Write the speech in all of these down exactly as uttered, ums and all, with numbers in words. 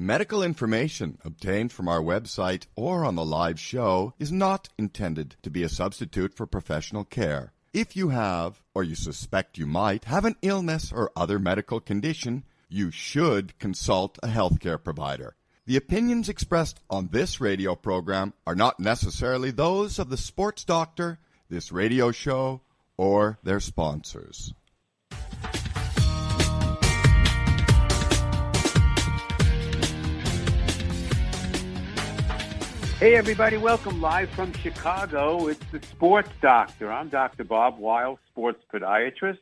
Medical information obtained from our website or on the live show is not intended to be a substitute for professional care. If you have, or you suspect you might, have an illness or other medical condition, you should consult a healthcare provider. The opinions expressed on this radio program are not necessarily those of the Sports Doctor, this radio show, or their sponsors. Hey, everybody. Welcome live from Chicago. It's the Sports Doctor. I'm Doctor Bob Weil, sports podiatrist.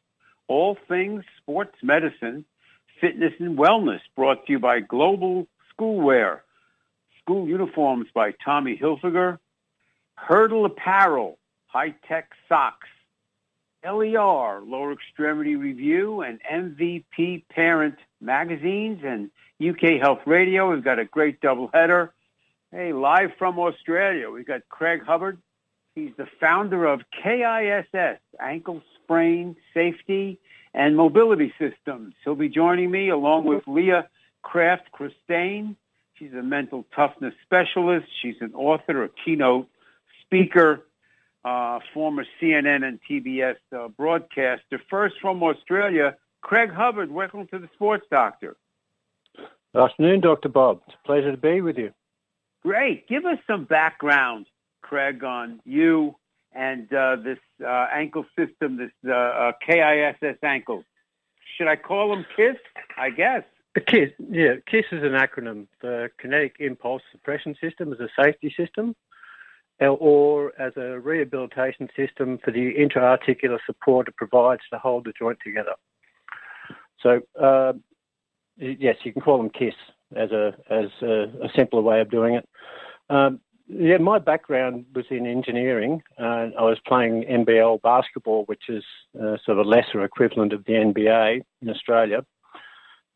All things sports medicine, fitness, and wellness brought to you by Global Schoolwear. School uniforms by Tommy Hilfiger. Hurdle Apparel, High Tech Socks. L E R, Lower Extremity Review, and M V P Parent magazines, and U K Health Radio. We've got a great doubleheader. Hey, live from Australia, we've got Craig Hubbard. He's the founder of KISS, Ankle Sprain Safety and Mobility Systems. He'll be joining me along with Liah Kraft-Kristaine. She's a mental toughness specialist. She's an author, a keynote speaker, uh, former C N N and P B S uh, broadcaster. First from Australia, Craig Hubbard, welcome to the Sports Doctor. Good afternoon, Doctor Bob. It's a pleasure to be with you. Great. Give us some background, Craig, on you and uh, this uh, ankle system, this uh, uh, KISS ankle. Should I call them KISS? I guess. KISS, yeah. KISS is an acronym. The Kinetic Impulse Suppression System is a safety system, or as a rehabilitation system for the intra-articular support it provides to hold the joint together. So, uh, yes, you can call them KISS. As a as a, a simpler way of doing it. Um, yeah, my background was in engineering. Uh, I was playing N B L basketball, which is uh, sort of a lesser equivalent of the N B A in Australia,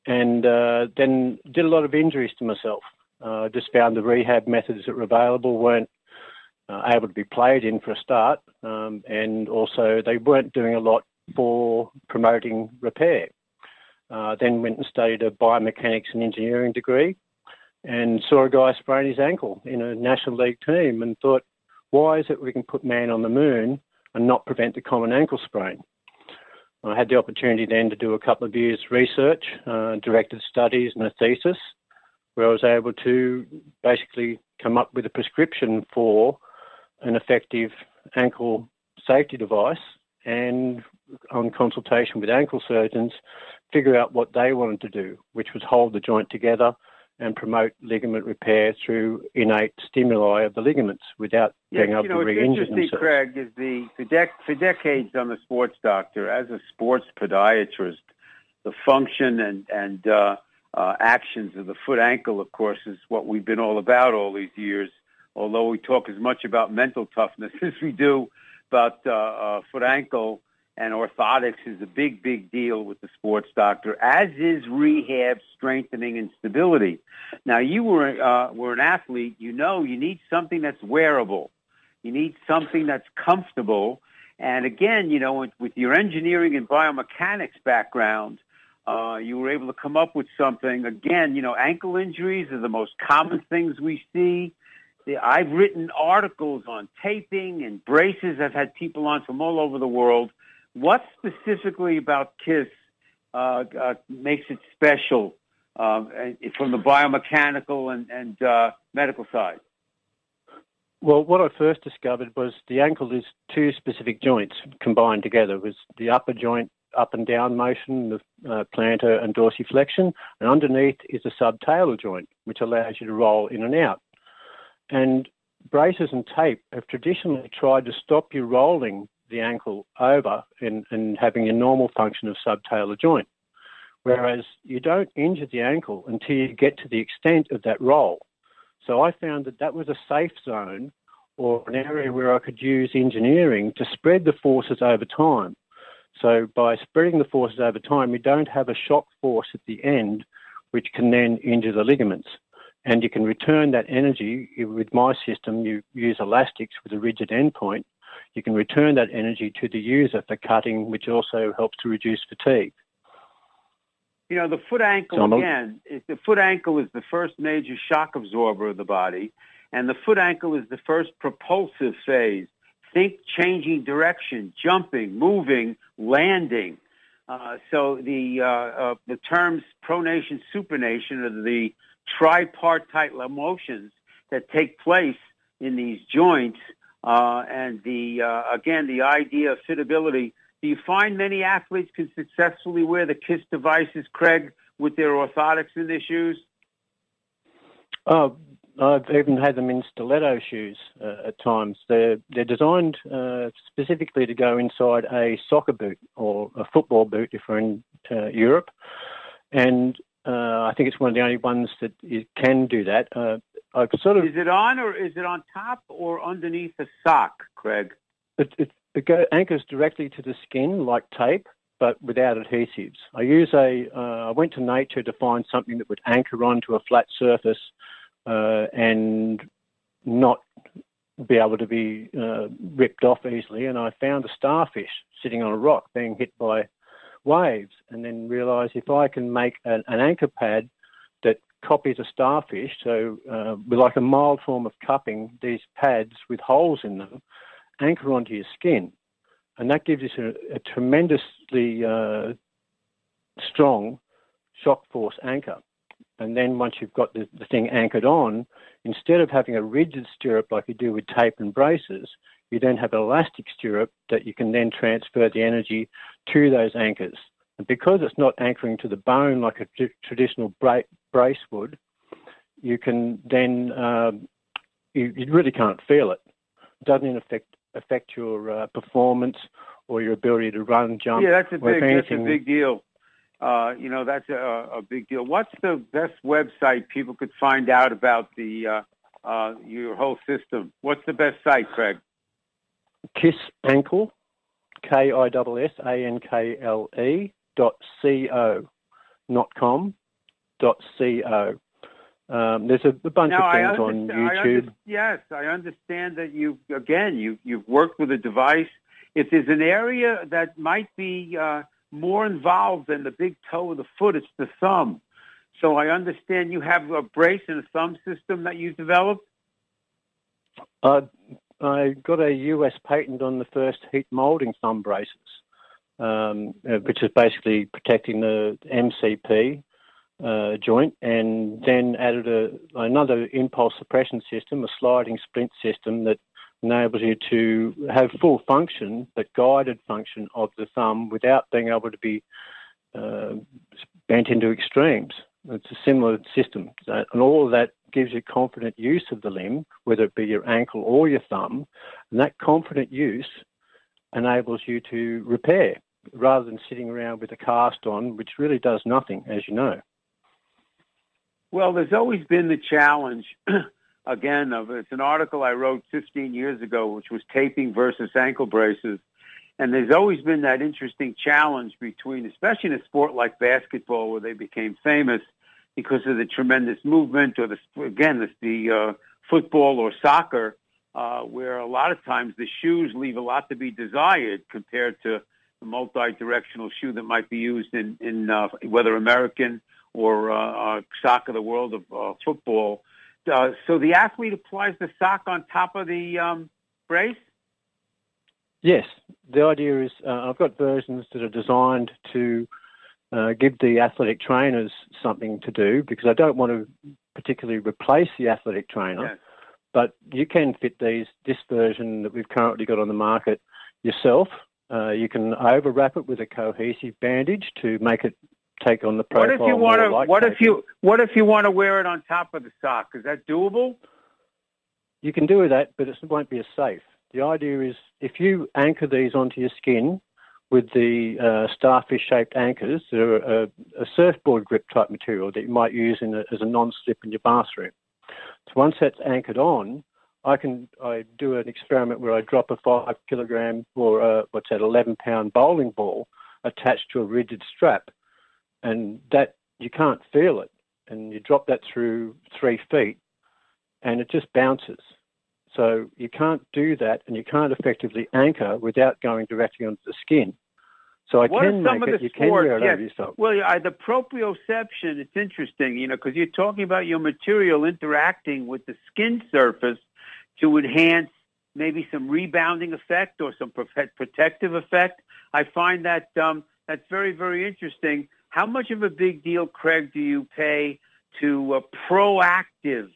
and uh, then did a lot of injuries to myself. I uh, just found the rehab methods that were available weren't uh, able to be played in for a start, um, and also they weren't doing a lot for promoting repair. Uh, then went and studied a biomechanics and engineering degree and saw a guy sprain his ankle in a National League team and thought, why is it we can put man on the moon and not prevent the common ankle sprain? I had the opportunity then to do a couple of years research, uh, directed studies and a thesis where I was able to basically come up with a prescription for an effective ankle safety device and on consultation with ankle surgeons, figure out what they wanted to do, which was hold the joint together and promote ligament repair through innate stimuli of the ligaments without yes, being able you know, to re-injure themselves. What's interesting, Craig, is the for, dec- for decades on the Sports Doctor, as a sports podiatrist, the function and, and uh, uh, actions of the foot-ankle, of course, is what we've been all about all these years, although we talk as much about mental toughness as we do about uh, uh, foot-ankle. And orthotics is a big, big deal with the Sports Doctor, as is rehab, strengthening, and stability. Now, you were uh, were an athlete. You know you need something that's wearable. You need something that's comfortable. And again, you know, with, with your engineering and biomechanics background, uh, you were able to come up with something. Again, you know, ankle injuries are the most common things we see. I've written articles on taping and braces. I've had people on from all over the world. What specifically about KISS uh, uh, makes it special uh, from the biomechanical and, and uh, medical side? Well, what I first discovered was the ankle is two specific joints combined together. It was the upper joint up and down motion, the uh, plantar and dorsiflexion, and underneath is the subtalar joint, which allows you to roll in and out. And braces and tape have traditionally tried to stop you rolling the ankle over and, and having a normal function of subtalar joint. Whereas you don't injure the ankle until you get to the extent of that roll. So I found that that was a safe zone or an area where I could use engineering to spread the forces over time. So by spreading the forces over time, you don't have a shock force at the end, which can then injure the ligaments. And you can return that energy. With my system, you use elastics with a rigid endpoint. You can return that energy to the user for cutting, which also helps to reduce fatigue. You know, the foot ankle, Donald? again, is the foot ankle is the first major shock absorber of the body, and the foot ankle is the first propulsive phase. Think changing direction, jumping, moving, landing. Uh, so the uh, uh, the terms pronation, supination are the tripartite motions that take place in these joints. Uh, and the uh, again, the idea of fitability. Do you find many athletes can successfully wear the KISS devices, Craig, with their orthotics in their shoes? Oh, I've even had them in stiletto shoes uh, at times. They're they're designed uh, specifically to go inside a soccer boot or a football boot if we're in uh, Europe. And uh, I think it's one of the only ones that it can do that. Uh, I've sort of is it on or is it on top or underneath a sock, Craig? It, it, It go, anchors directly to the skin like tape, but without adhesives. I use a. Uh, I went to nature to find something that would anchor onto a flat surface uh, and not be able to be uh, ripped off easily. And I found a starfish sitting on a rock being hit by waves, and then realised if I can make an, an anchor pad that copies a starfish, so uh, with like a mild form of cupping, these pads with holes in them. Anchor onto your skin, and that gives you a, a tremendously uh, strong shock force anchor. And then once you've got the, the thing anchored on, instead of having a rigid stirrup like you do with tape and braces, you then have an elastic stirrup that you can then transfer the energy to those anchors. And because it's not anchoring to the bone like a tr- traditional bra- brace would, you can then um, you, you really can't feel it. It doesn't affect affect your uh, performance or your ability to run, jump. Yeah, that's a big, that's a big deal. Uh, you know, that's a, a big deal. What's the best website people could find out about the uh, uh, your whole system? What's the best site, Craig? KISSankle, K I S S A N K L E dot C O, not com, dot C O. Um, there's a, a bunch now, of things on YouTube. I yes, I understand that you again you you've worked with a device. If there's an area that might be uh, more involved than the big toe of the foot, it's the thumb. So I understand you have a brace and a thumb system that you developed. Uh, I got a U S patent on the first heat molding thumb braces, um, which is basically protecting the M C P. Uh, joint, and then added a, another impulse suppression system, a sliding splint system that enables you to have full function, but guided function of the thumb without being able to be uh, bent into extremes. It's a similar system. So, and all of that gives you confident use of the limb, whether it be your ankle or your thumb, and that confident use enables you to repair rather than sitting around with a cast on, which really does nothing, as you know. Well, there's always been the challenge, again, of it's an article I wrote fifteen years ago, which was taping versus ankle braces. And there's always been that interesting challenge between, especially in a sport like basketball, where they became famous because of the tremendous movement, or, the again, the, the uh, football or soccer, uh, where a lot of times the shoes leave a lot to be desired compared to the multi-directional shoe that might be used in, in uh, whether American or uh, uh, sock of the world of uh, football. Uh, so the athlete applies the sock on top of the um, brace? Yes. The idea is uh, I've got versions that are designed to uh, give the athletic trainers something to do, because I don't want to particularly replace the athletic trainer. Yes. But you can fit these this version that we've currently got on the market yourself. Uh, you can overwrap it with a cohesive bandage to make it take on the profile. What if you want to? Like what taking. if you? What if you want to wear it on top of the sock? Is that doable? You can do that, but it won't be as safe. The idea is if you anchor these onto your skin with the uh, starfish-shaped anchors, they're a, a surfboard grip type material that you might use in a, as a non-slip in your bathroom. So once that's anchored on, I can I do an experiment where I drop a five kilogram or a, what's that, eleven pound bowling ball attached to a rigid strap. And that you can't feel it, and you drop that through three feet, and it just bounces. So you can't do that, and you can't effectively anchor without going directly onto the skin. So I what can make it. You sports, can wear it yes. yourself. Well, yeah, the proprioception, it's interesting, you know, because you're talking about your material interacting with the skin surface to enhance maybe some rebounding effect or some protective effect. I find that um, that's very, very interesting. How much of a big deal, Craig, do you pay to a proactive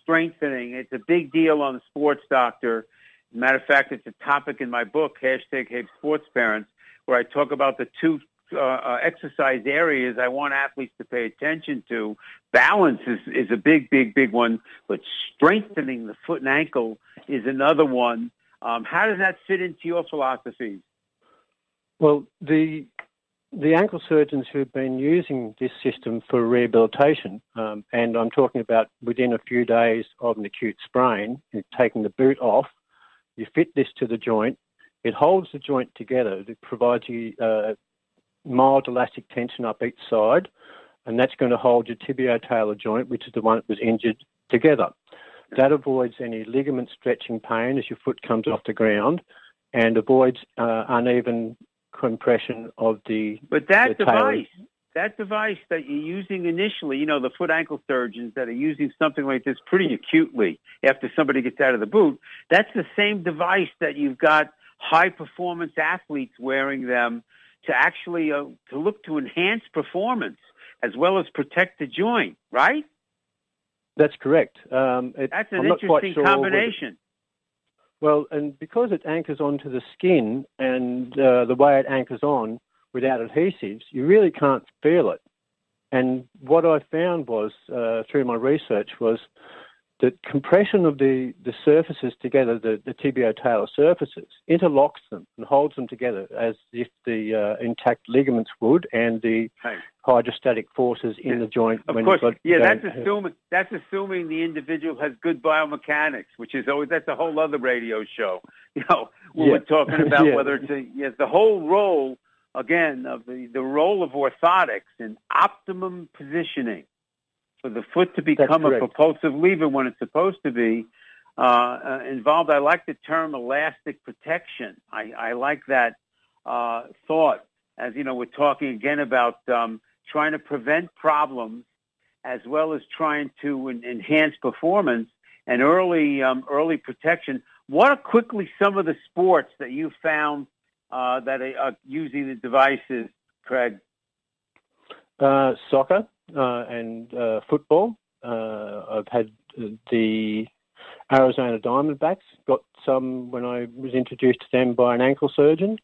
strengthening? It's a big deal on the Sports Doctor. Matter of fact, it's a topic in my book, hashtag Hey Sports Parents, where I talk about the two uh, exercise areas I want athletes to pay attention to. Balance is, is a big, big, big one, but strengthening the foot and ankle is another one. Um, how does that fit into your philosophy? Well, the the ankle surgeons who've been using this system for rehabilitation, um, and I'm talking about within a few days of an acute sprain, you're taking the boot off, you fit this to the joint, it holds the joint together. It provides you uh, mild elastic tension up each side, and that's going to hold your tibiotalar joint, which is the one that was injured, together. That avoids any ligament stretching pain as your foot comes off the ground, and avoids uh, uneven compression of the But that the device, tail. that device that you're using initially, you know, the foot ankle surgeons that are using something like this pretty acutely after somebody gets out of the boot, that's the same device that you've got high-performance athletes wearing them to actually uh, to look to enhance performance as well as protect the joint, right? That's correct. Um, it, That's an I'm interesting sure combination. It, well, and because it anchors onto the skin and uh, the way it anchors on without adhesives, you really can't feel it. And what I found was, uh, through my research, was the compression of the, the surfaces together, the, the tibiotalar surfaces, interlocks them and holds them together as if the uh, intact ligaments would, and the right. hydrostatic forces in the joint. Of when course, got, yeah, that's assuming that's assuming the individual has good biomechanics, which is always that's a whole other radio show. You know, when yeah. we're talking about yeah. whether it's a, yeah, the whole role again of the, the role of orthotics in optimum positioning. For the foot to become a propulsive lever when it's supposed to be uh, uh, involved. I like the term elastic protection. I, I like that uh, thought. As you know, we're talking again about um, trying to prevent problems as well as trying to en- enhance performance and early um, early protection. What are quickly some of the sports that you found uh, that are using the devices, Craig? Uh, soccer. Uh, and uh, football. Uh, I've had the Arizona Diamondbacks, got some when I was introduced to them by an ankle surgeon.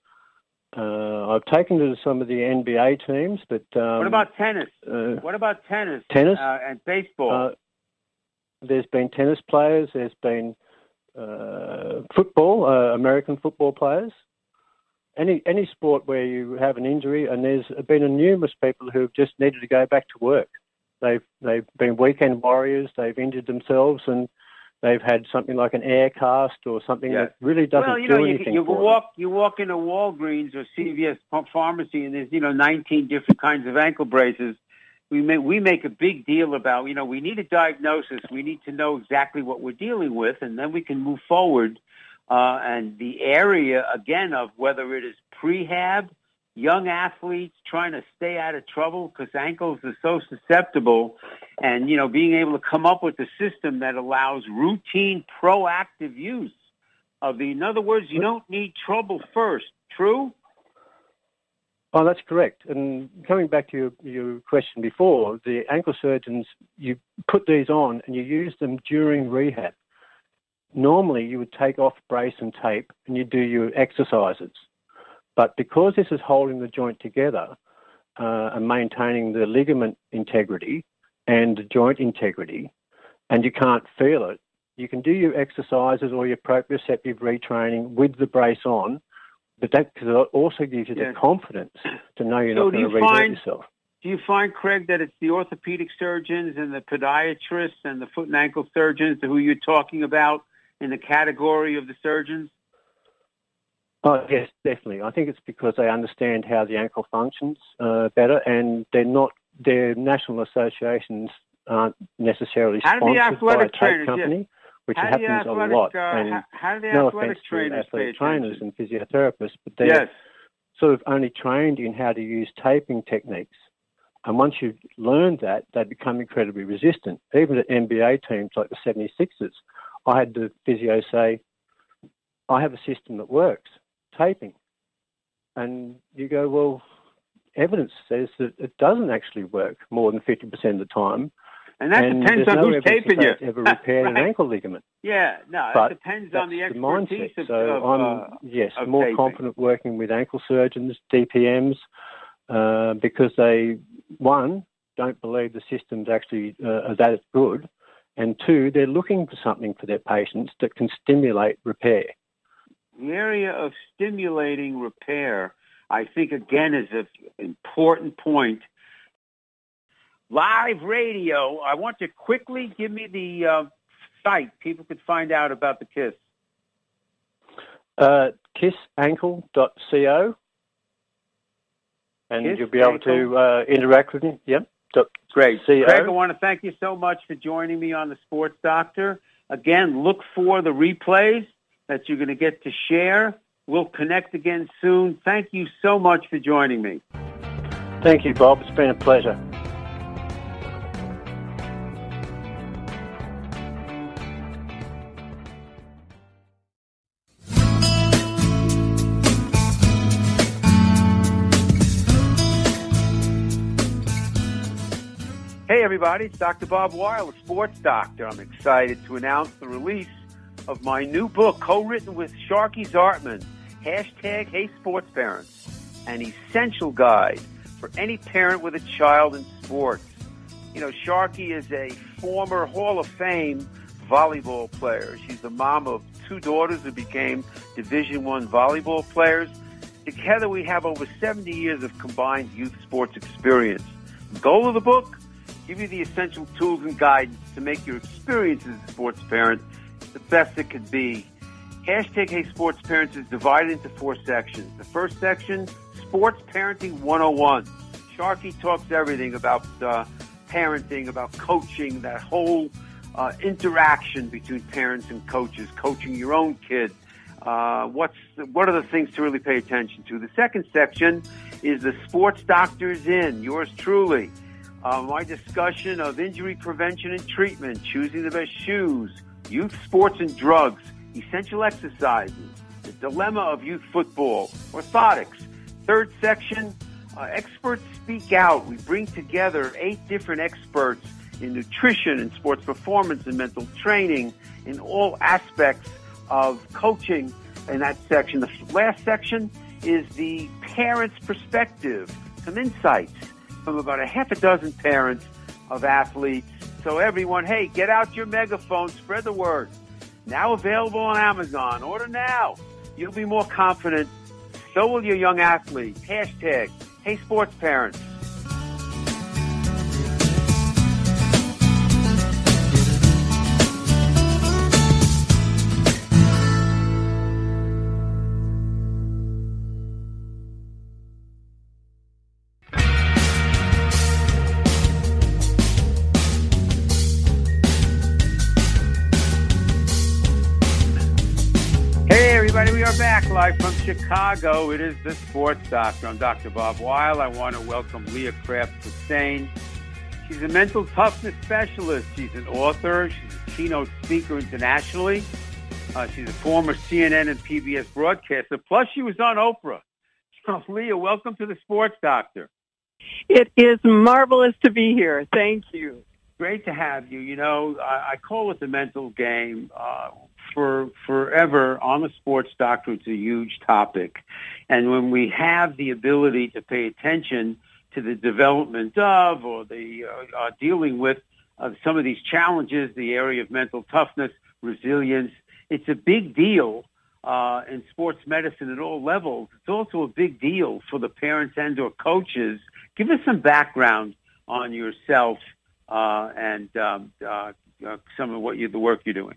Uh, I've taken to some of the N B A teams. But um, What about tennis? Uh, what about tennis? Tennis? Uh, and baseball? Uh, there's been tennis players. There's been uh, football, uh, American football players. Any any sport where you have an injury, and there's been a numerous people who have just needed to go back to work. They've they've been weekend warriors. They've injured themselves, and they've had something like an air cast or something yeah. that really doesn't well, you know, do anything. You, you for walk them. you walk into Walgreens or C V S pharmacy, and there's you know nineteen different kinds of ankle braces. We make we make a big deal about you know we need a diagnosis. We need to know exactly what we're dealing with, and then we can move forward. Uh, and the area, again, of whether it is prehab, young athletes trying to stay out of trouble because ankles are so susceptible, and, you know, being able to come up with a system that allows routine proactive use of the, in other words, you don't need trouble first. True? Oh, that's correct. And coming back to your, your question before, the ankle surgeons, you put these on and you use them during rehab. Normally, you would take off brace and tape and you do your exercises. But because this is holding the joint together uh, and maintaining the ligament integrity and the joint integrity, and you can't feel it, you can do your exercises or your proprioceptive retraining with the brace on, but that also gives you yeah. the confidence to know you're so not going to rehurt yourself. Do you find, Craig, that it's the orthopedic surgeons and the podiatrists and the foot and ankle surgeons who you're talking about in the category of the surgeons? Oh, yes, definitely. I think it's because they understand how the ankle functions uh, better, and they're not their national associations aren't necessarily how sponsored by a tape company, yes. which how happens a lot. Uh, and how do the no athletic offense trainers to athletic trainers attention? and physiotherapists, but they're yes. sort of only trained in how to use taping techniques. And once you've learned that, they become incredibly resistant. Even at N B A teams like the seventy-sixers, I had the physio say, I have a system that works, taping. And you go, well, evidence says that it doesn't actually work more than fifty percent of the time. And that and depends on no who's taping you. Ever repaired right. an ankle ligament. Yeah, no, but it depends on the expertise the mindset. Of So of, I'm, uh, yes, more taping. Confident working with ankle surgeons, D P Ms, uh, because they, one, don't believe the systems actually uh, that it's good, and two, they're looking for something for their patients that can stimulate repair. The area of stimulating repair, I think, again, is an important point. Live radio, I want to quickly give me the uh, site people could find out about the KISS. Uh, kiss ankle dot co, and Kiss you'll be able to uh, interact with me. Yep. Great. Craig, I want to thank you so much for joining me on The Sports Doctor. Again, look for the replays that you're going to get to share. We'll connect again soon. Thank you so much for joining me. Thank you, Bob. It's been a pleasure. Hey, everybody. It's Doctor Bob Weil, The Sports Doctor. I'm excited to announce the release of my new book, co-written with Sharky Zartman, hashtag Hey Sports Parents, an essential guide for any parent with a child in sports. You know, Sharky is a former Hall of Fame volleyball player. She's the mom of two daughters who became Division One volleyball players. Together, we have over seventy years of combined youth sports experience. The goal of the book, give you the essential tools and guidance to make your experience as a sports parent the best it could be. Hashtag Hey Sports Parents is divided into four sections. The first section, Sports Parenting one oh one. Sharky talks everything about uh, parenting, about coaching, that whole uh, interaction between parents and coaches, coaching your own kid. Uh, what's what are the things to really pay attention to? The second section is the Sports Doctor's In, yours truly. Uh, my discussion of injury prevention and treatment, choosing the best shoes, youth sports and drugs, essential exercises, the dilemma of youth football, orthotics. Third section, uh, experts speak out. We bring together eight different experts in nutrition and sports performance and mental training in all aspects of coaching in that section. The last section is the parent's perspective, some insights from about a half a dozen parents of athletes. So everyone, hey, get out your megaphone, spread the word. Now available on Amazon. Order now. You'll be more confident. So will your young athletes. Hashtag, Hey Sports Parents. We are back live from Chicago. It is The Sports Doctor. I'm Doctor Bob Weil. I want to welcome Liah Kraft-Kristaine. She's a mental toughness specialist. She's an author. She's a keynote speaker internationally. Uh, she's a former C N N and P B S broadcaster. Plus, she was on Oprah. So, Liah, welcome to The Sports Doctor. It is marvelous to be here. Thank you. Great to have you. You know, I, I call it the mental game. Uh, For forever on The Sports Doctor, it's a huge topic. And when we have the ability to pay attention to the development of or the uh, uh, dealing with uh, some of these challenges, the area of mental toughness, resilience, it's a big deal uh, in sports medicine at all levels. It's also a big deal for the parents and or coaches. Give us some background on yourself uh, and um, uh, uh, some of what you, the work you're doing.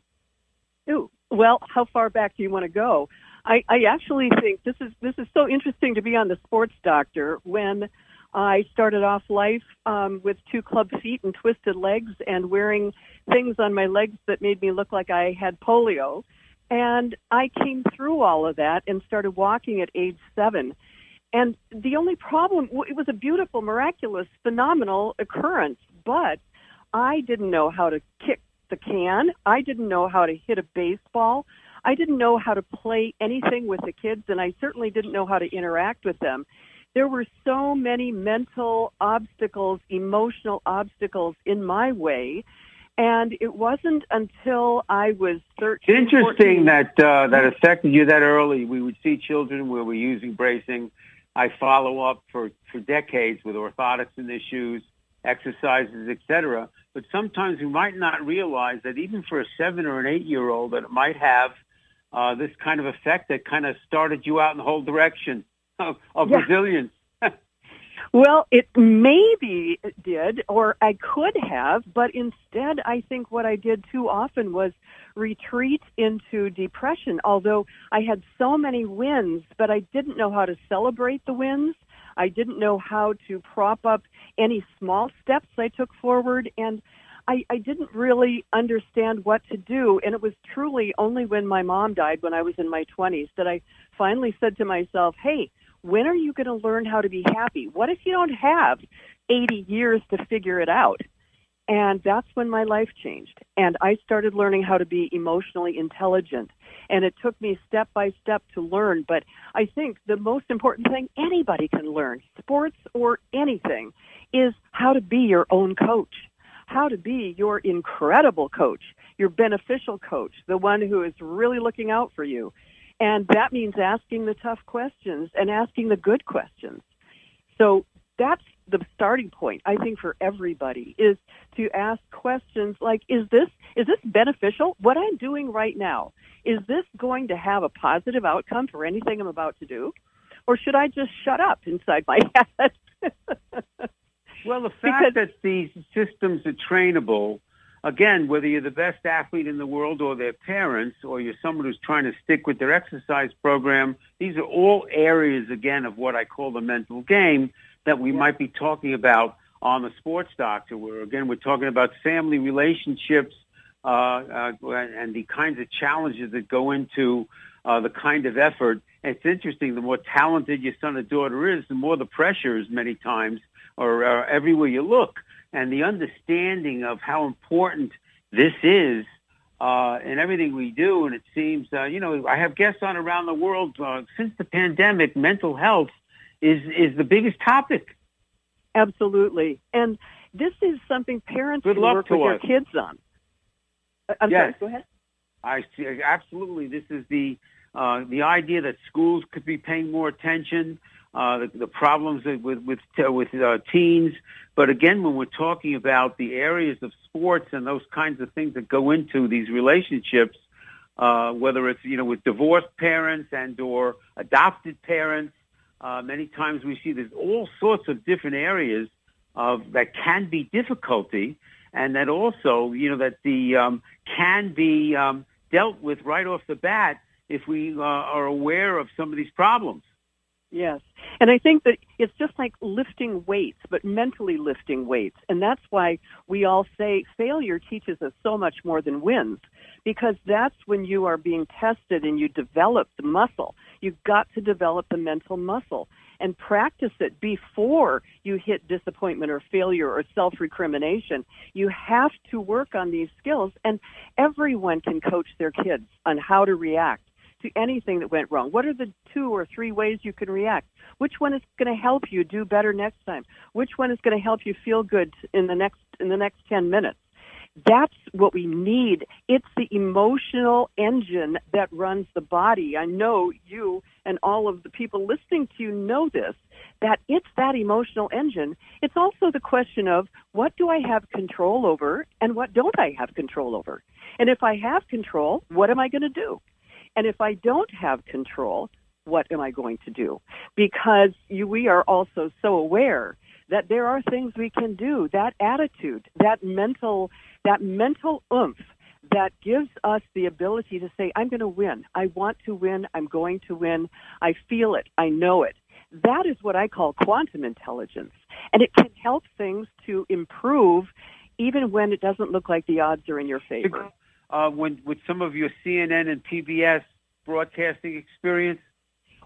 Ooh, well, how far back do you want to go? I, I actually think this is this is so interesting to be on The Sports Doctor. When I started off life um, with two club feet and twisted legs and wearing things on my legs that made me look like I had polio, and I came through all of that and started walking at age seven. And the only problem, it was a beautiful, miraculous, phenomenal occurrence, but I didn't know how to kick the can. I didn't know how to hit a baseball. I didn't know how to play anything with the kids, and I certainly didn't know how to interact with them. There were so many mental obstacles, emotional obstacles in my way, and it wasn't until I was thirteen. It's interesting fourteen that uh, that affected you that early. We would see children where we're using bracing. I follow up for, for decades with orthotics in their shoes, exercises, et cetera. But sometimes we might not realize that even for a seven or an eight-year-old, that it might have uh, this kind of effect that kind of started you out in the whole direction of, of yeah. resilience. Well, it maybe did, or I could have, but instead I think what I did too often was retreat into depression, although I had so many wins, but I didn't know how to celebrate the wins. I didn't know how to prop up any small steps I took forward, and I, I didn't really understand what to do, and it was truly only when my mom died when I was in my twenties that I finally said to myself, hey, when are you going to learn how to be happy? What if you don't have eighty years to figure it out? And that's when my life changed. And I started learning how to be emotionally intelligent. And it took me step by step to learn. But I think the most important thing anybody can learn, sports or anything, is how to be your own coach, how to be your incredible coach, your beneficial coach, the one who is really looking out for you. And that means asking the tough questions and asking the good questions. So that's the starting point, I think, for everybody, is to ask questions like, is this is this beneficial? What I'm doing right now, is this going to have a positive outcome for anything I'm about to do? Or should I just shut up inside my head? Well, the fact because, that these systems are trainable, again, whether you're the best athlete in the world or their parents, or you're someone who's trying to stick with their exercise program, these are all areas, again, of what I call the mental game that we yeah. might be talking about on The Sports Doctor, where, again, we're talking about family relationships uh, uh, and the kinds of challenges that go into uh, the kind of effort. And it's interesting, the more talented your son or daughter is, the more the pressure is many times, or uh, everywhere you look. And the understanding of how important this is uh, in everything we do. And it seems, uh, you know, I have guests on around the world. Uh, since the pandemic, mental health is, is the biggest topic. Absolutely. And this is something parents can work with their kids on. I'm yes. sorry, go ahead. I see, absolutely. This is the, uh, the idea that schools could be paying more attention. Uh, the, the problems with with uh, with uh, teens, but again, when we're talking about the areas of sports and those kinds of things that go into these relationships, uh, whether it's you know with divorced parents and or adopted parents, uh, many times we see there's all sorts of different areas of that can be difficulty, and that also you know that the um, can be um, dealt with right off the bat if we uh, are aware of some of these problems. Yes. And I think that it's just like lifting weights, but mentally lifting weights. And that's why we all say failure teaches us so much more than wins, because that's when you are being tested and you develop the muscle. You've got to develop the mental muscle and practice it before you hit disappointment or failure or self-recrimination. You have to work on these skills, and everyone can coach their kids on how to react to anything that went wrong. What are the two or three ways you can react? Which one is going to help you do better next time? Which one is going to help you feel good in the next in the next ten minutes? That's what we need. It's the emotional engine that runs the body. I know you and all of the people listening to you know this, that it's that emotional engine. It's also the question of what do I have control over and what don't I have control over? And if I have control, what am I going to do? And if I don't have control, what am I going to do? Because you, we are also so aware that there are things we can do. That attitude, that mental, that mental oomph that gives us the ability to say, I'm going to win. I want to win. I'm going to win. I feel it. I know it. That is what I call quantum intelligence. And it can help things to improve even when it doesn't look like the odds are in your favor. Uh, when with some of your C N N and P B S broadcasting experience?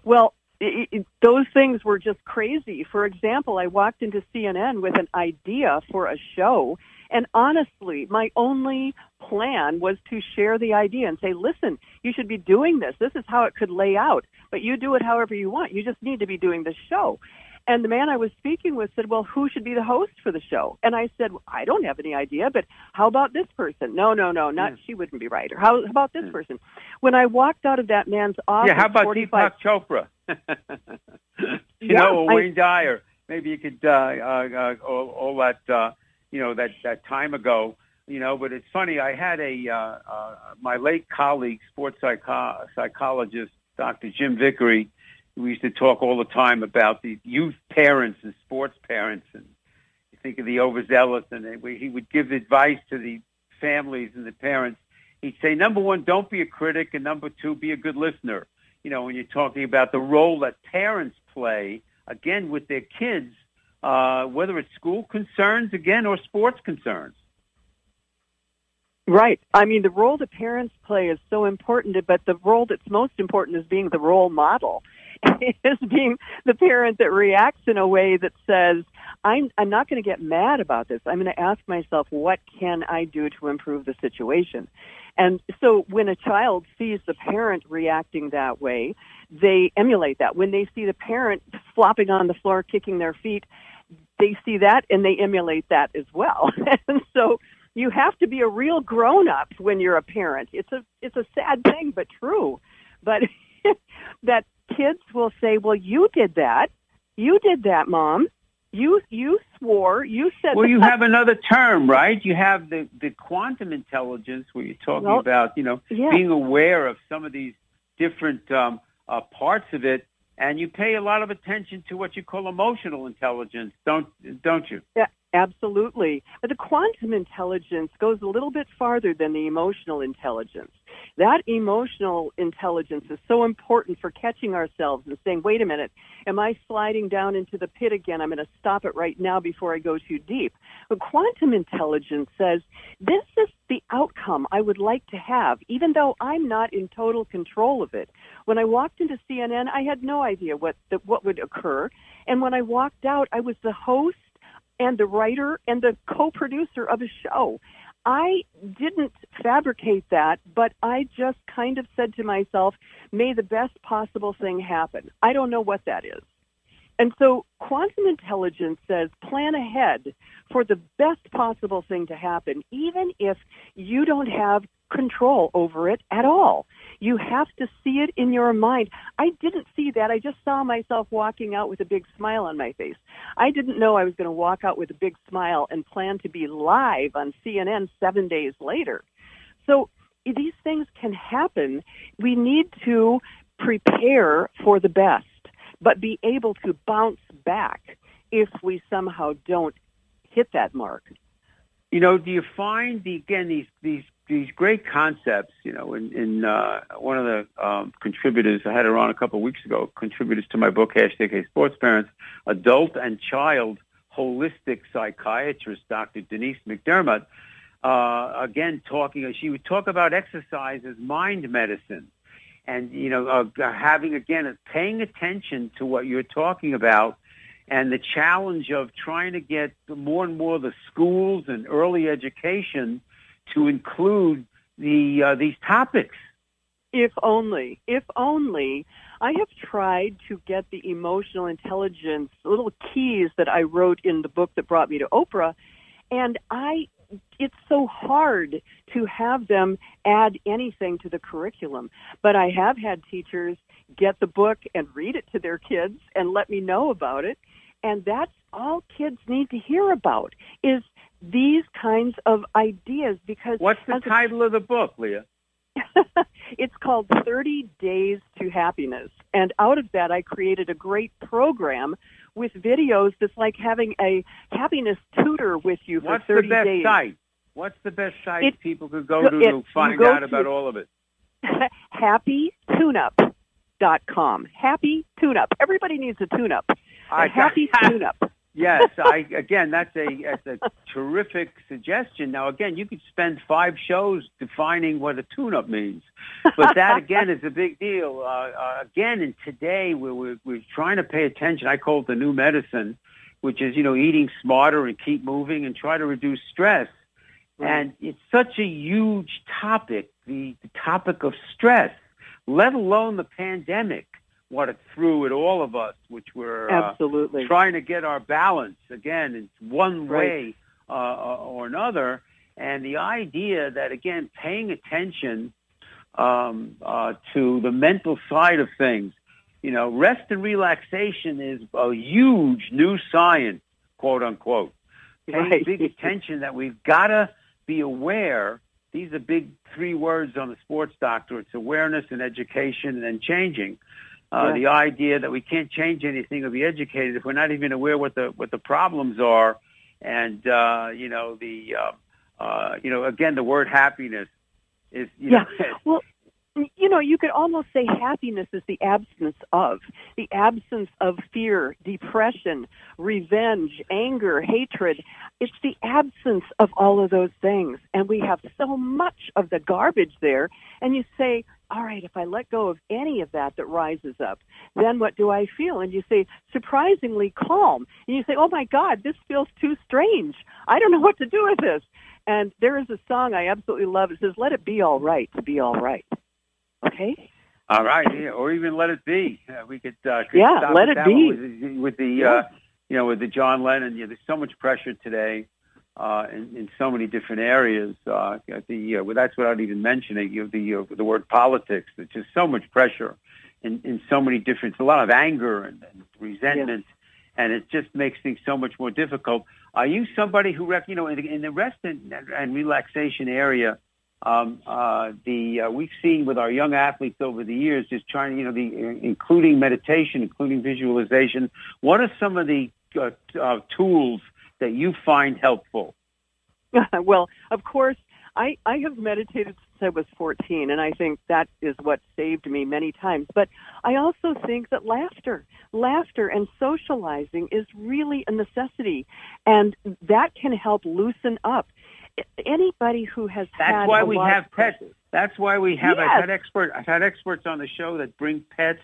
Well, it, it, those things were just crazy. For example, I walked into C N N with an idea for a show, and honestly, my only plan was to share the idea and say, listen, you should be doing this. This is how it could lay out, but you do it however you want. You just need to be doing this show. And the man I was speaking with said, well, who should be the host for the show? And I said, well, I don't have any idea, but how about this person? No, no, no, not yeah. she wouldn't be right. Or how, how about this yeah. person? When I walked out of that man's office... Yeah, how about forty-five... Deepak Chopra? you yeah, know, or I... Wayne Dyer. Maybe you could, uh, uh, uh, all, all that, uh, you know, that, that time ago, you know, but it's funny. I had a, uh, uh, my late colleague, sports psycho- psychologist, Doctor Jim Vickery. We used to talk all the time about the youth parents and sports parents, and you think of the overzealous, and they, he would give advice to the families and the parents. He'd say, number one, don't be a critic, and number two, be a good listener. You know, when you're talking about the role that parents play, again, with their kids, uh, whether it's school concerns, again, or sports concerns. Right. I mean, the role that parents play is so important, but the role that's most important is being the role model. Is being the parent that reacts in a way that says, I'm, I'm not going to get mad about this. I'm going to ask myself, what can I do to improve the situation? And so when a child sees the parent reacting that way, they emulate that. When they see the parent flopping on the floor, kicking their feet, they see that and they emulate that as well. And so you have to be a real grown-up when you're a parent. It's a, it's a sad thing, but true. But that kids will say, well, you did that. You did that, Mom. You you swore. You said Well, that. You have another term, right? You have the, the quantum intelligence where you're talking well, about, you know, yeah. being aware of some of these different um, uh, parts of it. And you pay a lot of attention to what you call emotional intelligence, don't don't you? Yeah, absolutely. But the quantum intelligence goes a little bit farther than the emotional intelligence. That emotional intelligence is so important for catching ourselves and saying, wait a minute, am I sliding down into the pit again? I'm going to stop it right now before I go too deep. But quantum intelligence says, this is the outcome I would like to have, even though I'm not in total control of it. When I walked into C N N, I had no idea what the, what would occur. And when I walked out, I was the host and the writer and the co-producer of a show. I didn't fabricate that, but I just kind of said to myself, may the best possible thing happen. I don't know what that is. And so quantum intelligence says plan ahead for the best possible thing to happen, even if you don't have control over it at all. You have to see it in your mind. I didn't see that. I just saw myself walking out with a big smile on my face. I didn't know I was going to walk out with a big smile and plan to be live on C N N seven days later. So these things can happen. We need to prepare for the best, but be able to bounce back if we somehow don't hit that mark. You know, do you find, the, again, these, these these great concepts, you know, in, in uh, one of the um, contributors, I had her on a couple of weeks ago, contributors to my book, hashtag Sports Parents, adult and child holistic psychiatrist, Doctor Denise McDermott, uh, again, talking, she would talk about exercise as mind medicine and, you know, uh, having, again, paying attention to what you're talking about and the challenge of trying to get more and more the schools and early education to include the uh, these topics. If only, if only. I have tried to get the emotional intelligence, little keys that I wrote in the book that brought me to Oprah, and I it's so hard to have them add anything to the curriculum. But I have had teachers get the book and read it to their kids and let me know about it, and that's all kids need to hear about is these kinds of ideas. Because what's the title a, of the book, Leah? It's called thirty days to Happiness. And out of that, I created a great program with videos that's like having a happiness tutor with you for what's thirty days. What's the best days. site? What's the best site it, people could go it, to to find out to, about all of it? Happy Tuneup dot com. Happy Tuneup. Everybody needs a tune-up. A happy Tuneup. Yes, I again, that's a that's a terrific suggestion. Now, again, you could spend five shows defining what a tune-up means, but that again is a big deal. Uh, uh, again, and today we're, we're we're trying to pay attention. I call it the new medicine, which is you know eating smarter and keep moving and try to reduce stress. Right. And it's such a huge topic, the, the topic of stress, let alone the pandemic. What it threw at all of us, which we're absolutely uh, trying to get our balance again. It's one way uh, or another, and the idea that again paying attention um, uh, to the mental side of things, you know, rest and relaxation is a huge new science, quote unquote. Paying right. big attention that we've got to be aware. These are big three words on the Sports Doctor. It's awareness and education and changing. Uh, yeah. The idea that we can't change anything or be educated if we're not even aware what the what the problems are, and uh, you know the uh, uh, you know again the word happiness is you yeah. know, well, you know you could almost say happiness is the absence of the absence of fear, depression, revenge, anger, hatred. It's the absence of all of those things, and we have so much of the garbage there. And you say, all right, if I let go of any of that that rises up, then what do I feel? And you say, surprisingly calm. And you say, oh, my God, this feels too strange. I don't know what to do with this. And there is a song I absolutely love. It says, let it be all right to be all right. Okay? All right. Yeah, or even let it be. Uh, we could, uh, could yeah, stop let it be. With, with the, yeah. uh, you know, with the John Lennon, you know, there's so much pressure today. Uh, in, in so many different areas, uh, the, uh, well, that's without even mentioning you know, the uh, the word politics. There's just so much pressure in, in so many different, a lot of anger and, and resentment, yeah. and it just makes things so much more difficult. Are you somebody who, you know, in, in the rest and, and relaxation area, um, uh, the uh, we've seen with our young athletes over the years, just trying, you know, the including meditation, including visualization. What are some of the uh, uh, tools that you find helpful? Well, of course, I, I have meditated since I was fourteen, and I think that is what saved me many times. But I also think that laughter, laughter and socializing is really a necessity, and that can help loosen up. Anybody who has that's had why a we lot have pets. Pressure. That's why we have. Yes. I've had expert. I've had experts on the show that bring pets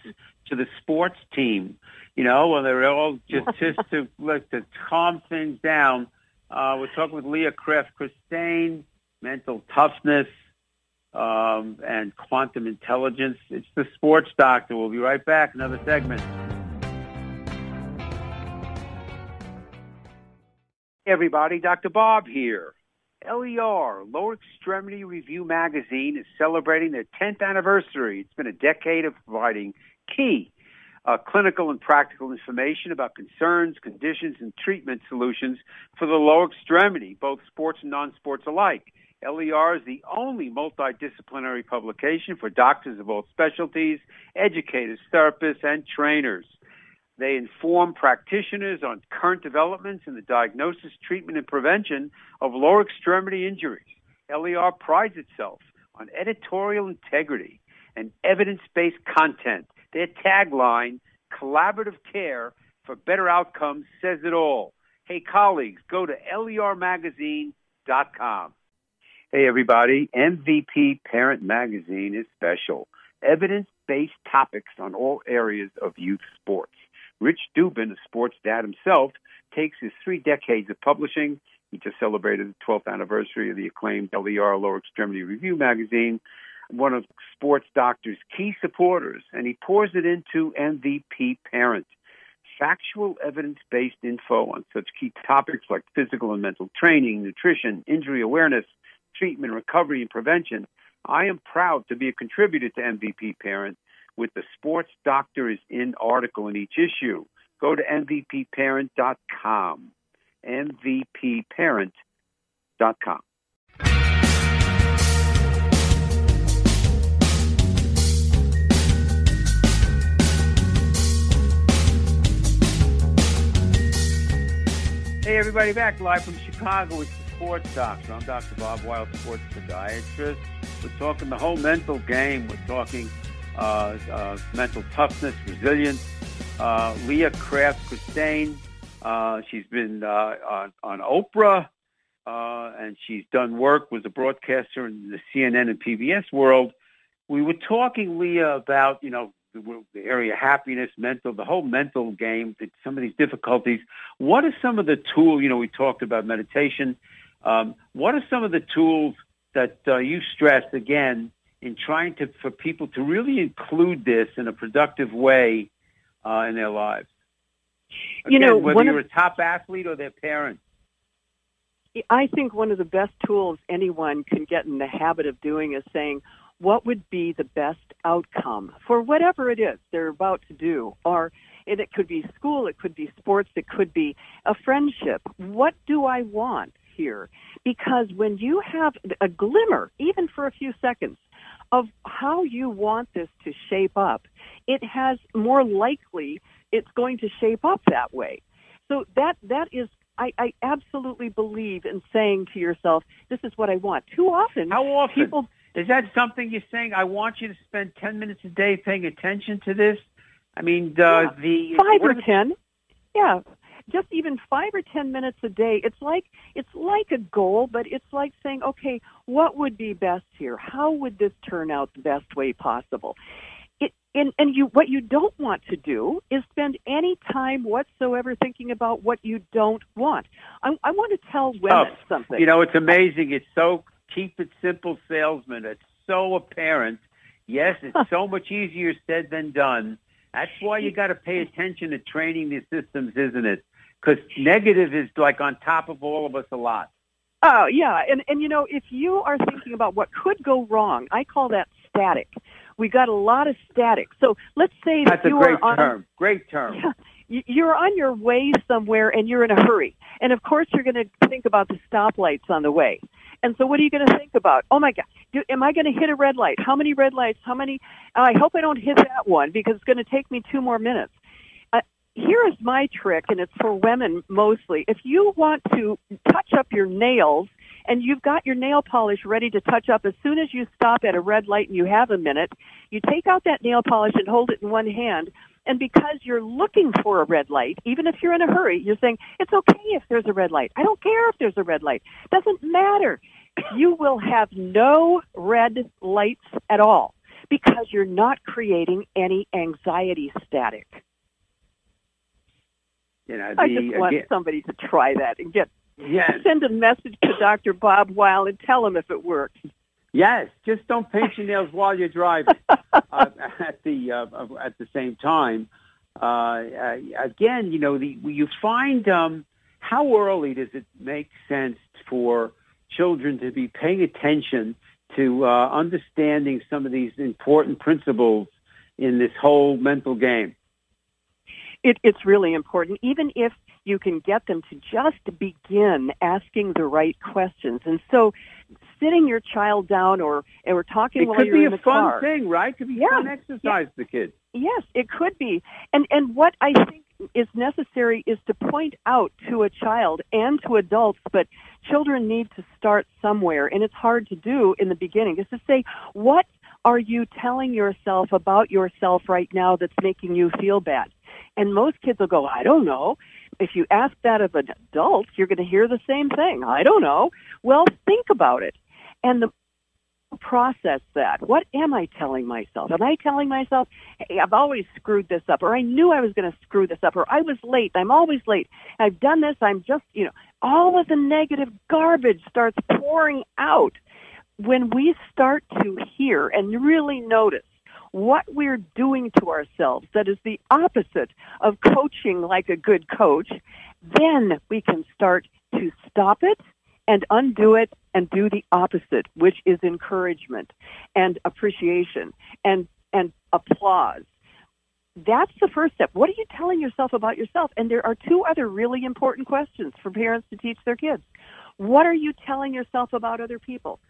to the sports team. You know, well, they're all just just to like, to calm things down. Uh, we're talking with Liah Kraft-Kristaine, mental toughness, um, and quantum intelligence. It's the Sports Doctor. We'll be right back. Another segment. Hey everybody, Doctor Bob here. L E R, Lower Extremity Review Magazine, is celebrating their tenth anniversary. It's been a decade of providing key uh, clinical and practical information about concerns, conditions, and treatment solutions for the lower extremity, both sports and non-sports alike. L E R is the only multidisciplinary publication for doctors of all specialties, educators, therapists, and trainers. They inform practitioners on current developments in the diagnosis, treatment, and prevention of lower extremity injuries. L E R prides itself on editorial integrity and evidence-based content. Their tagline, collaborative care for better outcomes, says it all. Hey, colleagues, go to L E R magazine dot com. Hey, everybody, M V P Parent Magazine is special. Evidence-based topics on all areas of youth sports. Rich Dubin, a sports dad himself, takes his three decades of publishing. He just celebrated the twelfth anniversary of the acclaimed L E R Lower Extremity Review magazine, one of Sports Doctor's key supporters, and he pours it into M V P Parent. Factual evidence-based info on such key topics like physical and mental training, nutrition, injury awareness, treatment, recovery, and prevention. I am proud to be a contributor to M V P Parent, with the Sports Doctor is in article in each issue. Go to M V P parent dot com. M V P parent dot com. Hey, everybody, back live from Chicago. It's the Sports Doctor. I'm Doctor Bob Wild, sports podiatrist. We're talking the whole mental game. We're talking Uh, uh, mental toughness, resilience. Uh, Liah Kraft-Kristaine, Uh, she's been uh, on, on Oprah, uh, and she's done work with a broadcaster in the C N N and P B S world. We were talking, Leah, about, you know, the, the area of happiness, mental, the whole mental game, some of these difficulties. What are some of the tools, you know, we talked about meditation. Um, what are some of the tools that uh, you stressed, again, in trying to for people to really include this in a productive way uh, in their lives? Again, you know, whether you're of, a top athlete or their parent. I think one of the best tools anyone can get in the habit of doing is saying, what would be the best outcome for whatever it is they're about to do? Or, and it could be school, it could be sports, it could be a friendship. What do I want here? Because when you have a glimmer, even for a few seconds, of how you want this to shape up, it has more likely it's going to shape up that way. So that that is, I, I absolutely believe in saying to yourself, this is what I want. Too often, How often? people... Is that something you're saying? I want you to spend ten minutes a day paying attention to this? I mean, uh, yeah. the... Five or ten. Yeah. Just even five or ten minutes a day. It's like it's like a goal, but it's like saying, okay, what would be best here? How would this turn out the best way possible? It, and and you what you don't want to do is spend any time whatsoever thinking about what you don't want. I, I want to tell women oh, something. You know, it's amazing. It's so... Keep it simple, salesman. It's so apparent. Yes, it's so much easier said than done. That's why you got to pay attention to training these systems, isn't it? Because negative is like on top of all of us a lot. Oh, yeah. And, and, you know, if you are thinking about what could go wrong, I call that static. We got a lot of static. So let's say that you are on... That's a great term. Great term. Yeah. You're on your way somewhere and you're in a hurry. And, of course, you're going to think about the stoplights on the way. And so what are you going to think about? Oh, my God, do, am I going to hit a red light? How many red lights? How many? Uh, I hope I don't hit that one because it's going to take me two more minutes. Uh, here is my trick, and it's for women mostly. If you want to touch up your nails and you've got your nail polish ready to touch up, as soon as you stop at a red light and you have a minute, you take out that nail polish and hold it in one hand. And because you're looking for a red light, even if you're in a hurry, you're saying, it's okay if there's a red light. I don't care if there's a red light. Doesn't matter. You will have no red lights at all because you're not creating any anxiety static. You know, the, I just want again, somebody to try that and get yes. send a message to Doctor Bob Weil and tell him if it works. Yes, just don't paint your nails while you're driving uh, at the uh, at the same time. Uh, again, you know, the, you find um, how early does it make sense for children to be paying attention to uh, understanding some of these important principles in this whole mental game? It, it's really important, even if you can get them to just begin asking the right questions. And so sitting your child down or or talking it while you're in the car. It could be a fun thing, right? It could be yeah. fun exercise yeah. for the kids. Yes, it could be. And and what I think is necessary is to point out to a child and to adults, but children need to start somewhere, and it's hard to do in the beginning, is to say, what are you telling yourself about yourself right now that's making you feel bad? And most kids will go, I don't know. If you ask that of an adult, you're going to hear the same thing. I don't know. Well, think about it. And the process that. What am I telling myself? Am I telling myself, hey, I've always screwed this up, or I knew I was going to screw this up, or I was late, I'm always late, I've done this, I'm just, you know, all of the negative garbage starts pouring out when we start to hear and really notice what we're doing to ourselves that is the opposite of coaching like a good coach, then we can start to stop it and undo it and do the opposite, which is encouragement and appreciation and, and applause. That's the first step. What are you telling yourself about yourself? And there are two other really important questions for parents to teach their kids. What are you telling yourself about other people?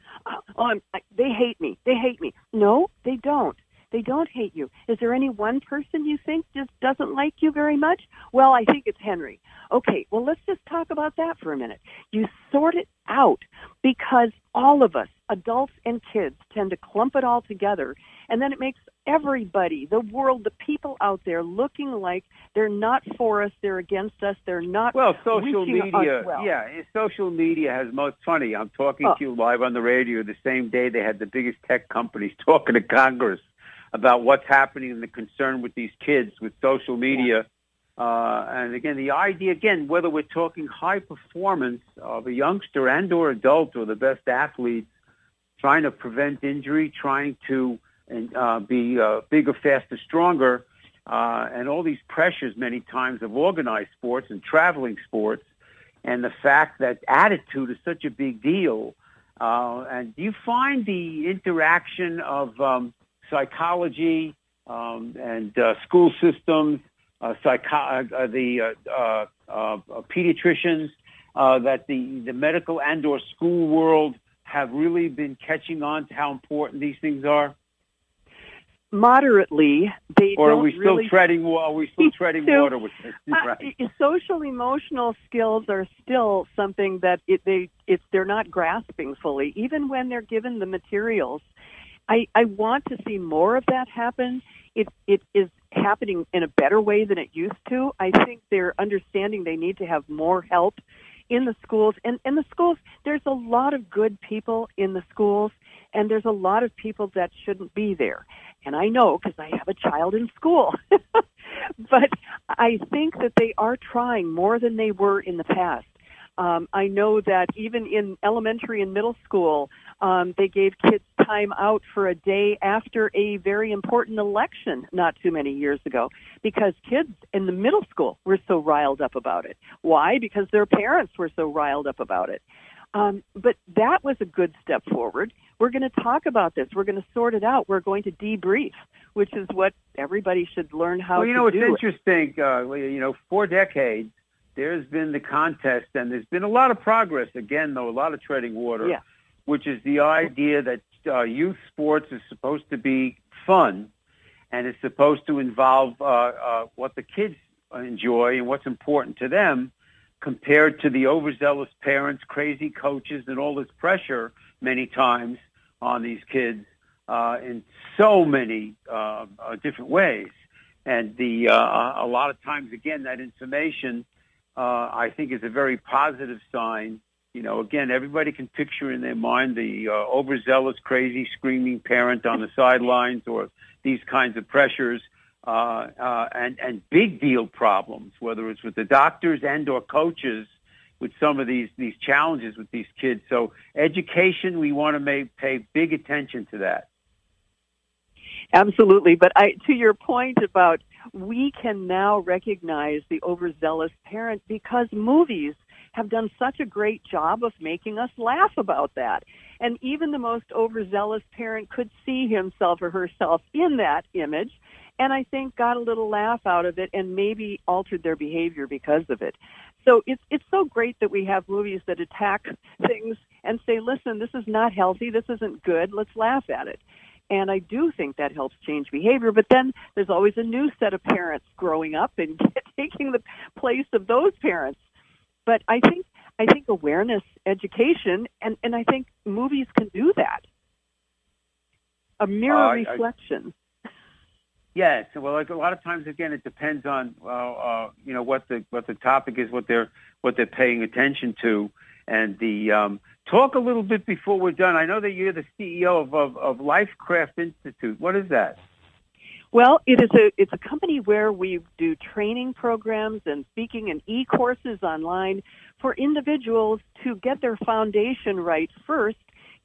Oh, I'm, I, they hate me. They hate me. No, they don't. They don't hate you. Is there any one person you think just doesn't like you very much? Well, I think it's Henry. Okay, well, let's just talk about that for a minute. You sort it out, because all of us, adults and kids, tend to clump it all together, and then it makes everybody, the world, the people out there looking like they're not for us, they're against us, they're not well, social media, well. Yeah, social media has most funny. I'm talking oh. to you live on the radio the same day they had the biggest tech companies talking to Congress about what's happening and the concern with these kids with social media. Yeah. Uh, and again, the idea, again, whether we're talking high performance of a youngster and or adult or the best athletes, trying to prevent injury, trying to and uh, be uh, bigger, faster, stronger, uh, and all these pressures many times of organized sports and traveling sports, and the fact that attitude is such a big deal. Uh, and do you find the interaction of um, psychology um, and uh, school systems, uh, psycho- uh, the uh, uh, uh, pediatricians, uh, that the, the medical and or school world have really been catching on to how important these things are? Moderately, they or are don't we still really treading? Are we still treading to, water with this? Right. Uh, social emotional skills are still something that it, they it's they're not grasping fully, even when they're given the materials. I, I want to see more of that happen. It it is happening in a better way than it used to. I think they're understanding they need to have more help in the schools, and and the schools. There's a lot of good people in the schools, and there's a lot of people that shouldn't be there. And I know because I have a child in school. But I think that they are trying more than they were in the past. Um, I know that even in elementary and middle school, um, they gave kids time out for a day after a very important election not too many years ago, because kids in the middle school were so riled up about it. Why? Because their parents were so riled up about it. Um, but that was a good step forward. We're going to talk about this. We're going to sort it out. We're going to debrief, which is what everybody should learn how to do. Well, you know, it's interesting. Uh, you know, for decades, there's been the contest, and there's been a lot of progress, again, though, a lot of treading water, yeah. which is the idea that uh, youth sports is supposed to be fun, and it's supposed to involve uh, uh, what the kids enjoy and what's important to them, compared to the overzealous parents, crazy coaches, and all this pressure many times on these kids uh, in so many uh, uh, different ways. And the uh, a lot of times, again, that information, uh, I think, is a very positive sign. You know, again, everybody can picture in their mind the uh, overzealous, crazy, screaming parent on the sidelines, or these kinds of pressures. Uh, uh, and, and big deal problems, whether it's with the doctors and or coaches with some of these, these challenges with these kids. So education, we want to make, pay big attention to that. Absolutely. But I, to your point about we can now recognize the overzealous parent, because movies have done such a great job of making us laugh about that. And even the most overzealous parent could see himself or herself in that image, and I think got a little laugh out of it and maybe altered their behavior because of it. So it's it's so great that we have movies that attack things and say, listen, this is not healthy, this isn't good, let's laugh at it. And I do think that helps change behavior. But then there's always a new set of parents growing up and taking the place of those parents. But I think I think awareness, education, and, and I think movies can do that. A mirror uh, reflection. I, Yes. Well, like a lot of times, again, it depends on uh, uh, you know what the what the topic is, what they're what they're paying attention to, and the um, talk a little bit before we're done. I know that you're the C E O of, of, of Lifecraft Institute. What is that? Well, it is a it's a company where we do training programs and speaking and e-courses online for individuals to get their foundation right first,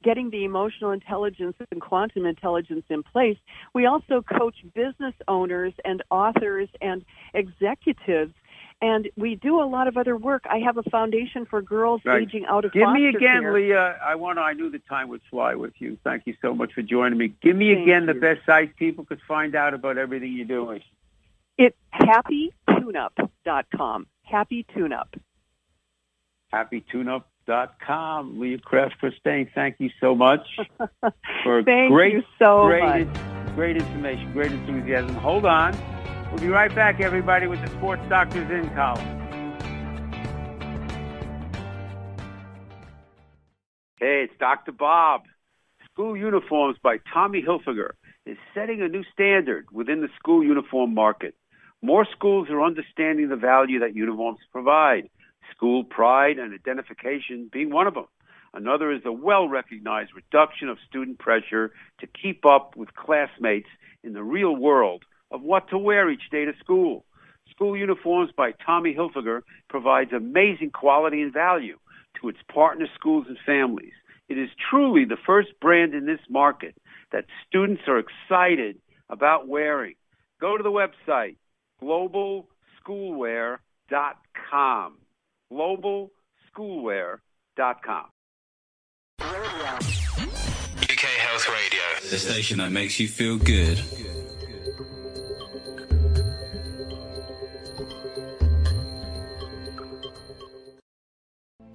getting the emotional intelligence and quantum intelligence in place. We also coach business owners and authors and executives, and we do a lot of other work. I have a foundation for girls right. aging out of Give foster care. Give me again, care. Leah. I want to, I knew the time would fly with you. Thank you so much for joining me. Give me Thank again you. the best site people could find out about everything you're doing. It's happy tuneup dot com. Happy Tuneup. Happy Tuneup. Dot com. Liah Kraft-Kristaine, thank you so much for thank great, you so great much. Great information, great enthusiasm. Hold on. We'll be right back, everybody, with the Sports Doctor's In column. Hey, it's Doctor Bob. School uniforms by Tommy Hilfiger is setting a new standard within the school uniform market. More schools are understanding the value that uniforms provide, school pride and identification being one of them. Another is the well-recognized reduction of student pressure to keep up with classmates in the real world of what to wear each day to school. School uniforms by Tommy Hilfiger provides amazing quality and value to its partner schools and families. It is truly the first brand in this market that students are excited about wearing. Go to the website, global schoolwear dot com. global schoolwear dot com. U K Health Radio, the station that makes you feel good.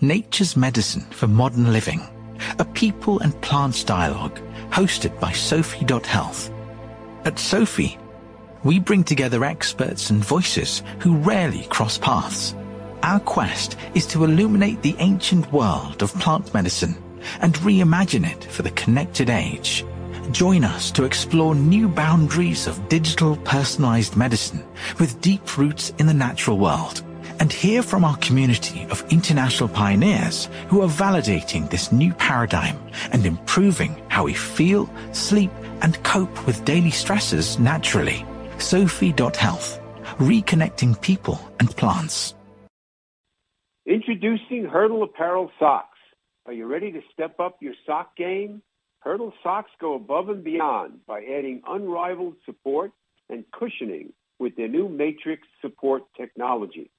Nature's Medicine for Modern Living, a people and plants dialogue hosted by Sophie dot Health. At Sophie, we bring together experts and voices who rarely cross paths. Our quest is to illuminate the ancient world of plant medicine and reimagine it for the connected age. Join us to explore new boundaries of digital personalized medicine with deep roots in the natural world, and hear from our community of international pioneers who are validating this new paradigm and improving how we feel, sleep, and cope with daily stresses naturally. Sophie dot Health, reconnecting people and plants. Introducing Hurdle Apparel Socks. Are you ready to step up your sock game? Hurdle Socks go above and beyond by adding unrivaled support and cushioning with their new Matrix support technology.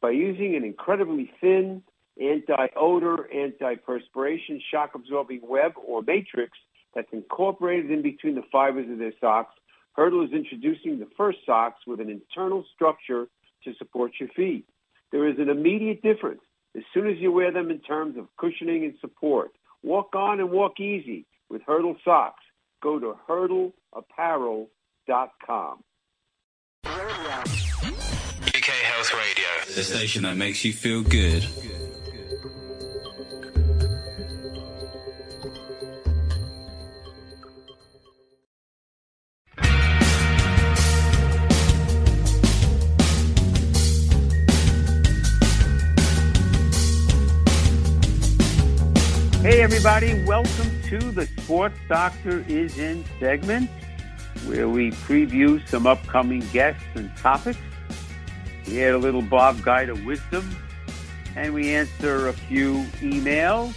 By using an incredibly thin, anti-odor, anti-perspiration, shock-absorbing web or matrix that's incorporated in between the fibers of their socks, Hurdle is introducing the first socks with an internal structure to support your feet. There is an immediate difference as soon as you wear them in terms of cushioning and support. Walk on and walk easy with Hurdle Socks. Go to hurdle apparel dot com. U K Health Radio, the station that makes you feel good. Hey everybody, welcome to the Sports Doctor Is In segment, where we preview some upcoming guests and topics. We had a little Bob Guide of Wisdom, and we answer a few emails.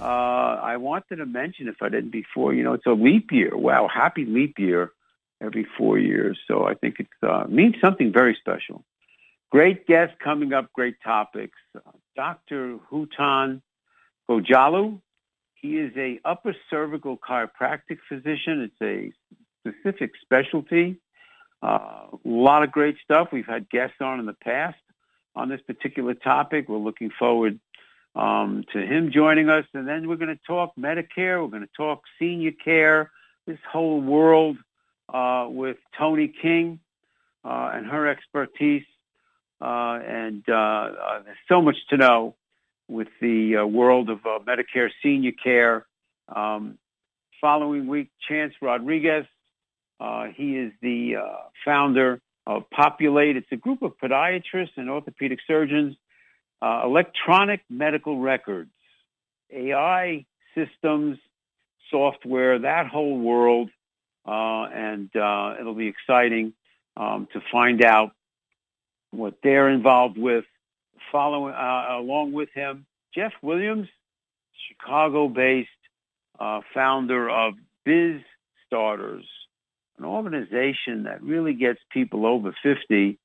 Uh, I wanted to mention, if I didn't before, you know, it's a leap year. Wow, happy leap year every four years. So I think it uh, means something very special. Great guests coming up, great topics. Uh, Doctor Hutan Bojalu, he is a upper cervical chiropractic physician. It's a specific specialty. Uh, a lot of great stuff. We've had guests on in the past on this particular topic. We're looking forward um, to him joining us. And then we're going to talk Medicare. We're going to talk senior care, this whole world uh, with Tony King uh, and her expertise. Uh, and uh, uh, there's so much to know with the uh, world of uh, Medicare senior care. Um, following week, Chance Rodriguez. Uh, he is the uh, founder of Populate. It's a group of podiatrists and orthopedic surgeons. Uh, electronic medical records, A I systems, software, that whole world. Uh, and uh, it'll be exciting um, to find out what they're involved with. Following uh, along with him, Jeff Williams, Chicago-based uh, founder of Biz Starters, an organization that really gets people over fifty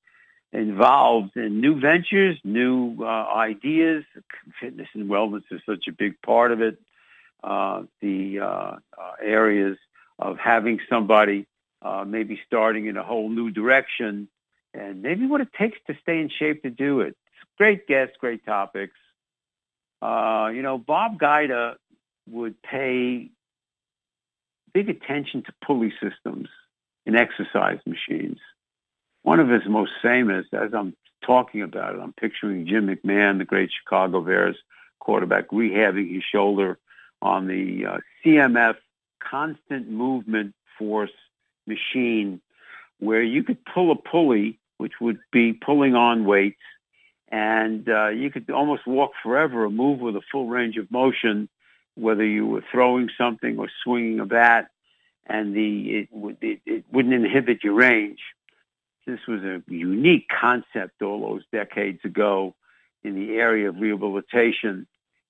involved in new ventures, new uh, ideas. Fitness and wellness is such a big part of it. Uh, the uh, uh, areas of having somebody uh, maybe starting in a whole new direction and maybe what it takes to stay in shape to do it. It's great guests, great topics. Uh, you know, Bob Guida would pay big attention to pulley systems in exercise machines. One of his most famous, as I'm talking about it, I'm picturing Jim McMahon, the great Chicago Bears quarterback, rehabbing his shoulder on the uh, C M F constant movement force machine, where you could pull a pulley, which would be pulling on weights, and uh, you could almost walk forever or move with a full range of motion, whether you were throwing something or swinging a bat, and the it, would, it, it wouldn't inhibit your range. This was a unique concept all those decades ago in the area of rehabilitation,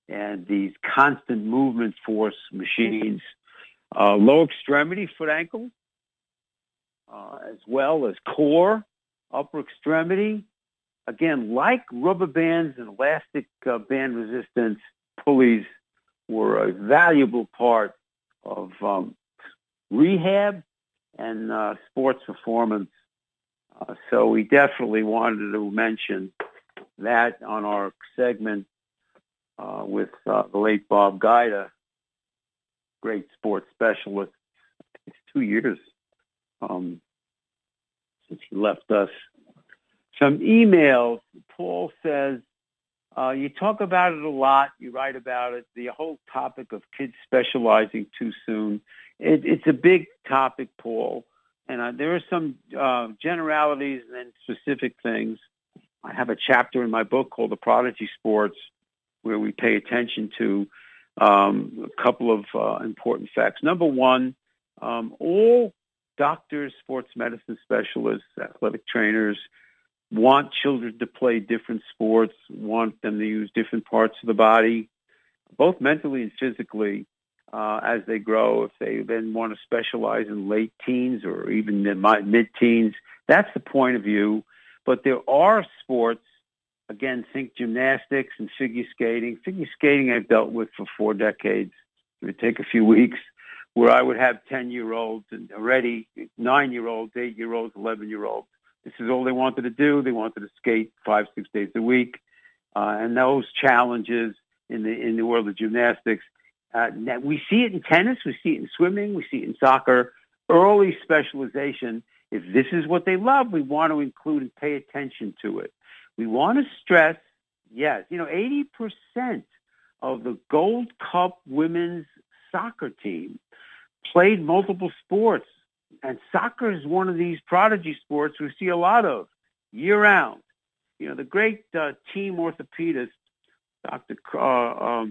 and these constant movement force machines, uh, low extremity foot ankle, uh, as well as core, upper extremity. Again, like rubber bands and elastic uh, band resistance, pulleys were a valuable part of um, rehab and uh, sports performance. Uh, so we definitely wanted to mention that on our segment uh, with uh, the late Bob Gaida, great sports specialist. It's two years um, since he left us. Some emails. Paul says, uh, you talk about it a lot. You write about it. The whole topic of kids specializing too soon. It, it's a big topic, Paul. And uh, there are some uh, generalities and then specific things. I have a chapter in my book called The Prodigy Sports, where we pay attention to um, a couple of uh, important facts. Number one, um, all doctors, sports medicine specialists, athletic trainers want children to play different sports, want them to use different parts of the body, both mentally and physically. Uh, as they grow, if they then want to specialize in late teens or even mid-teens, that's the point of view. But there are sports, again, think gymnastics and figure skating. Figure skating I've dealt with for four decades. It would take a few weeks, where I would have ten-year-olds and already nine-year-olds, eight-year-olds, eleven-year-olds. This is all they wanted to do. They wanted to skate five, six days a week. Uh, and those challenges in the in the world of gymnastics, Uh, we see it in tennis, we see it in swimming, we see it in soccer. Early specialization, if this is what they love, we want to include and pay attention to it. We want to stress, yes, you know, eighty percent of the Gold Cup women's soccer team played multiple sports. And soccer is one of these prodigy sports we see a lot of year-round. You know, the great uh, team orthopedist, Doctor Uh, um,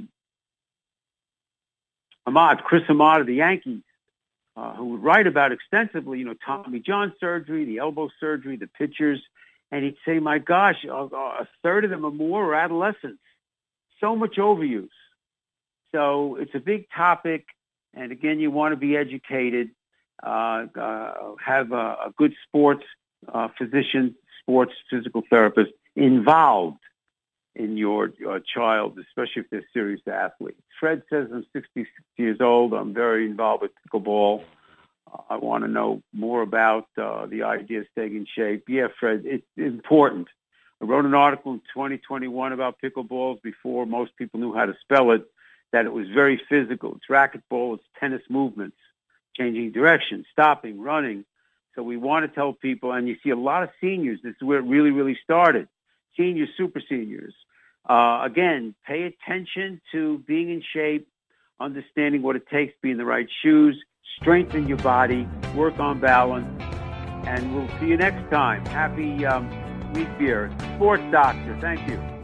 Ahmad, Chris Ahmad of the Yankees, uh, who would write about extensively, you know, Tommy John surgery, the elbow surgery, the pitchers, and he'd say, my gosh, a, a third of them or more are adolescents. So much overuse. So it's a big topic, and again, you want to be educated, uh, uh, have a, a good sports uh, physician, sports physical therapist involved in your uh, child, especially if they're serious athletes. Fred says, I'm sixty-six years old. I'm very involved with pickleball. Uh, I want to know more about uh, the idea of staying in shape. Yeah, Fred, it's important. I wrote an article in twenty twenty-one about pickleballs before most people knew how to spell it, that it was very physical. It's racquetball, it's tennis movements, changing direction, stopping, running. So we want to tell people, and you see a lot of seniors, this is where it really, really started. Seniors, super seniors. Uh, again, pay attention to being in shape, understanding what it takes to be in the right shoes, strengthen your body, work on balance, and we'll see you next time. Happy um, week here. Sports Doctor, thank you.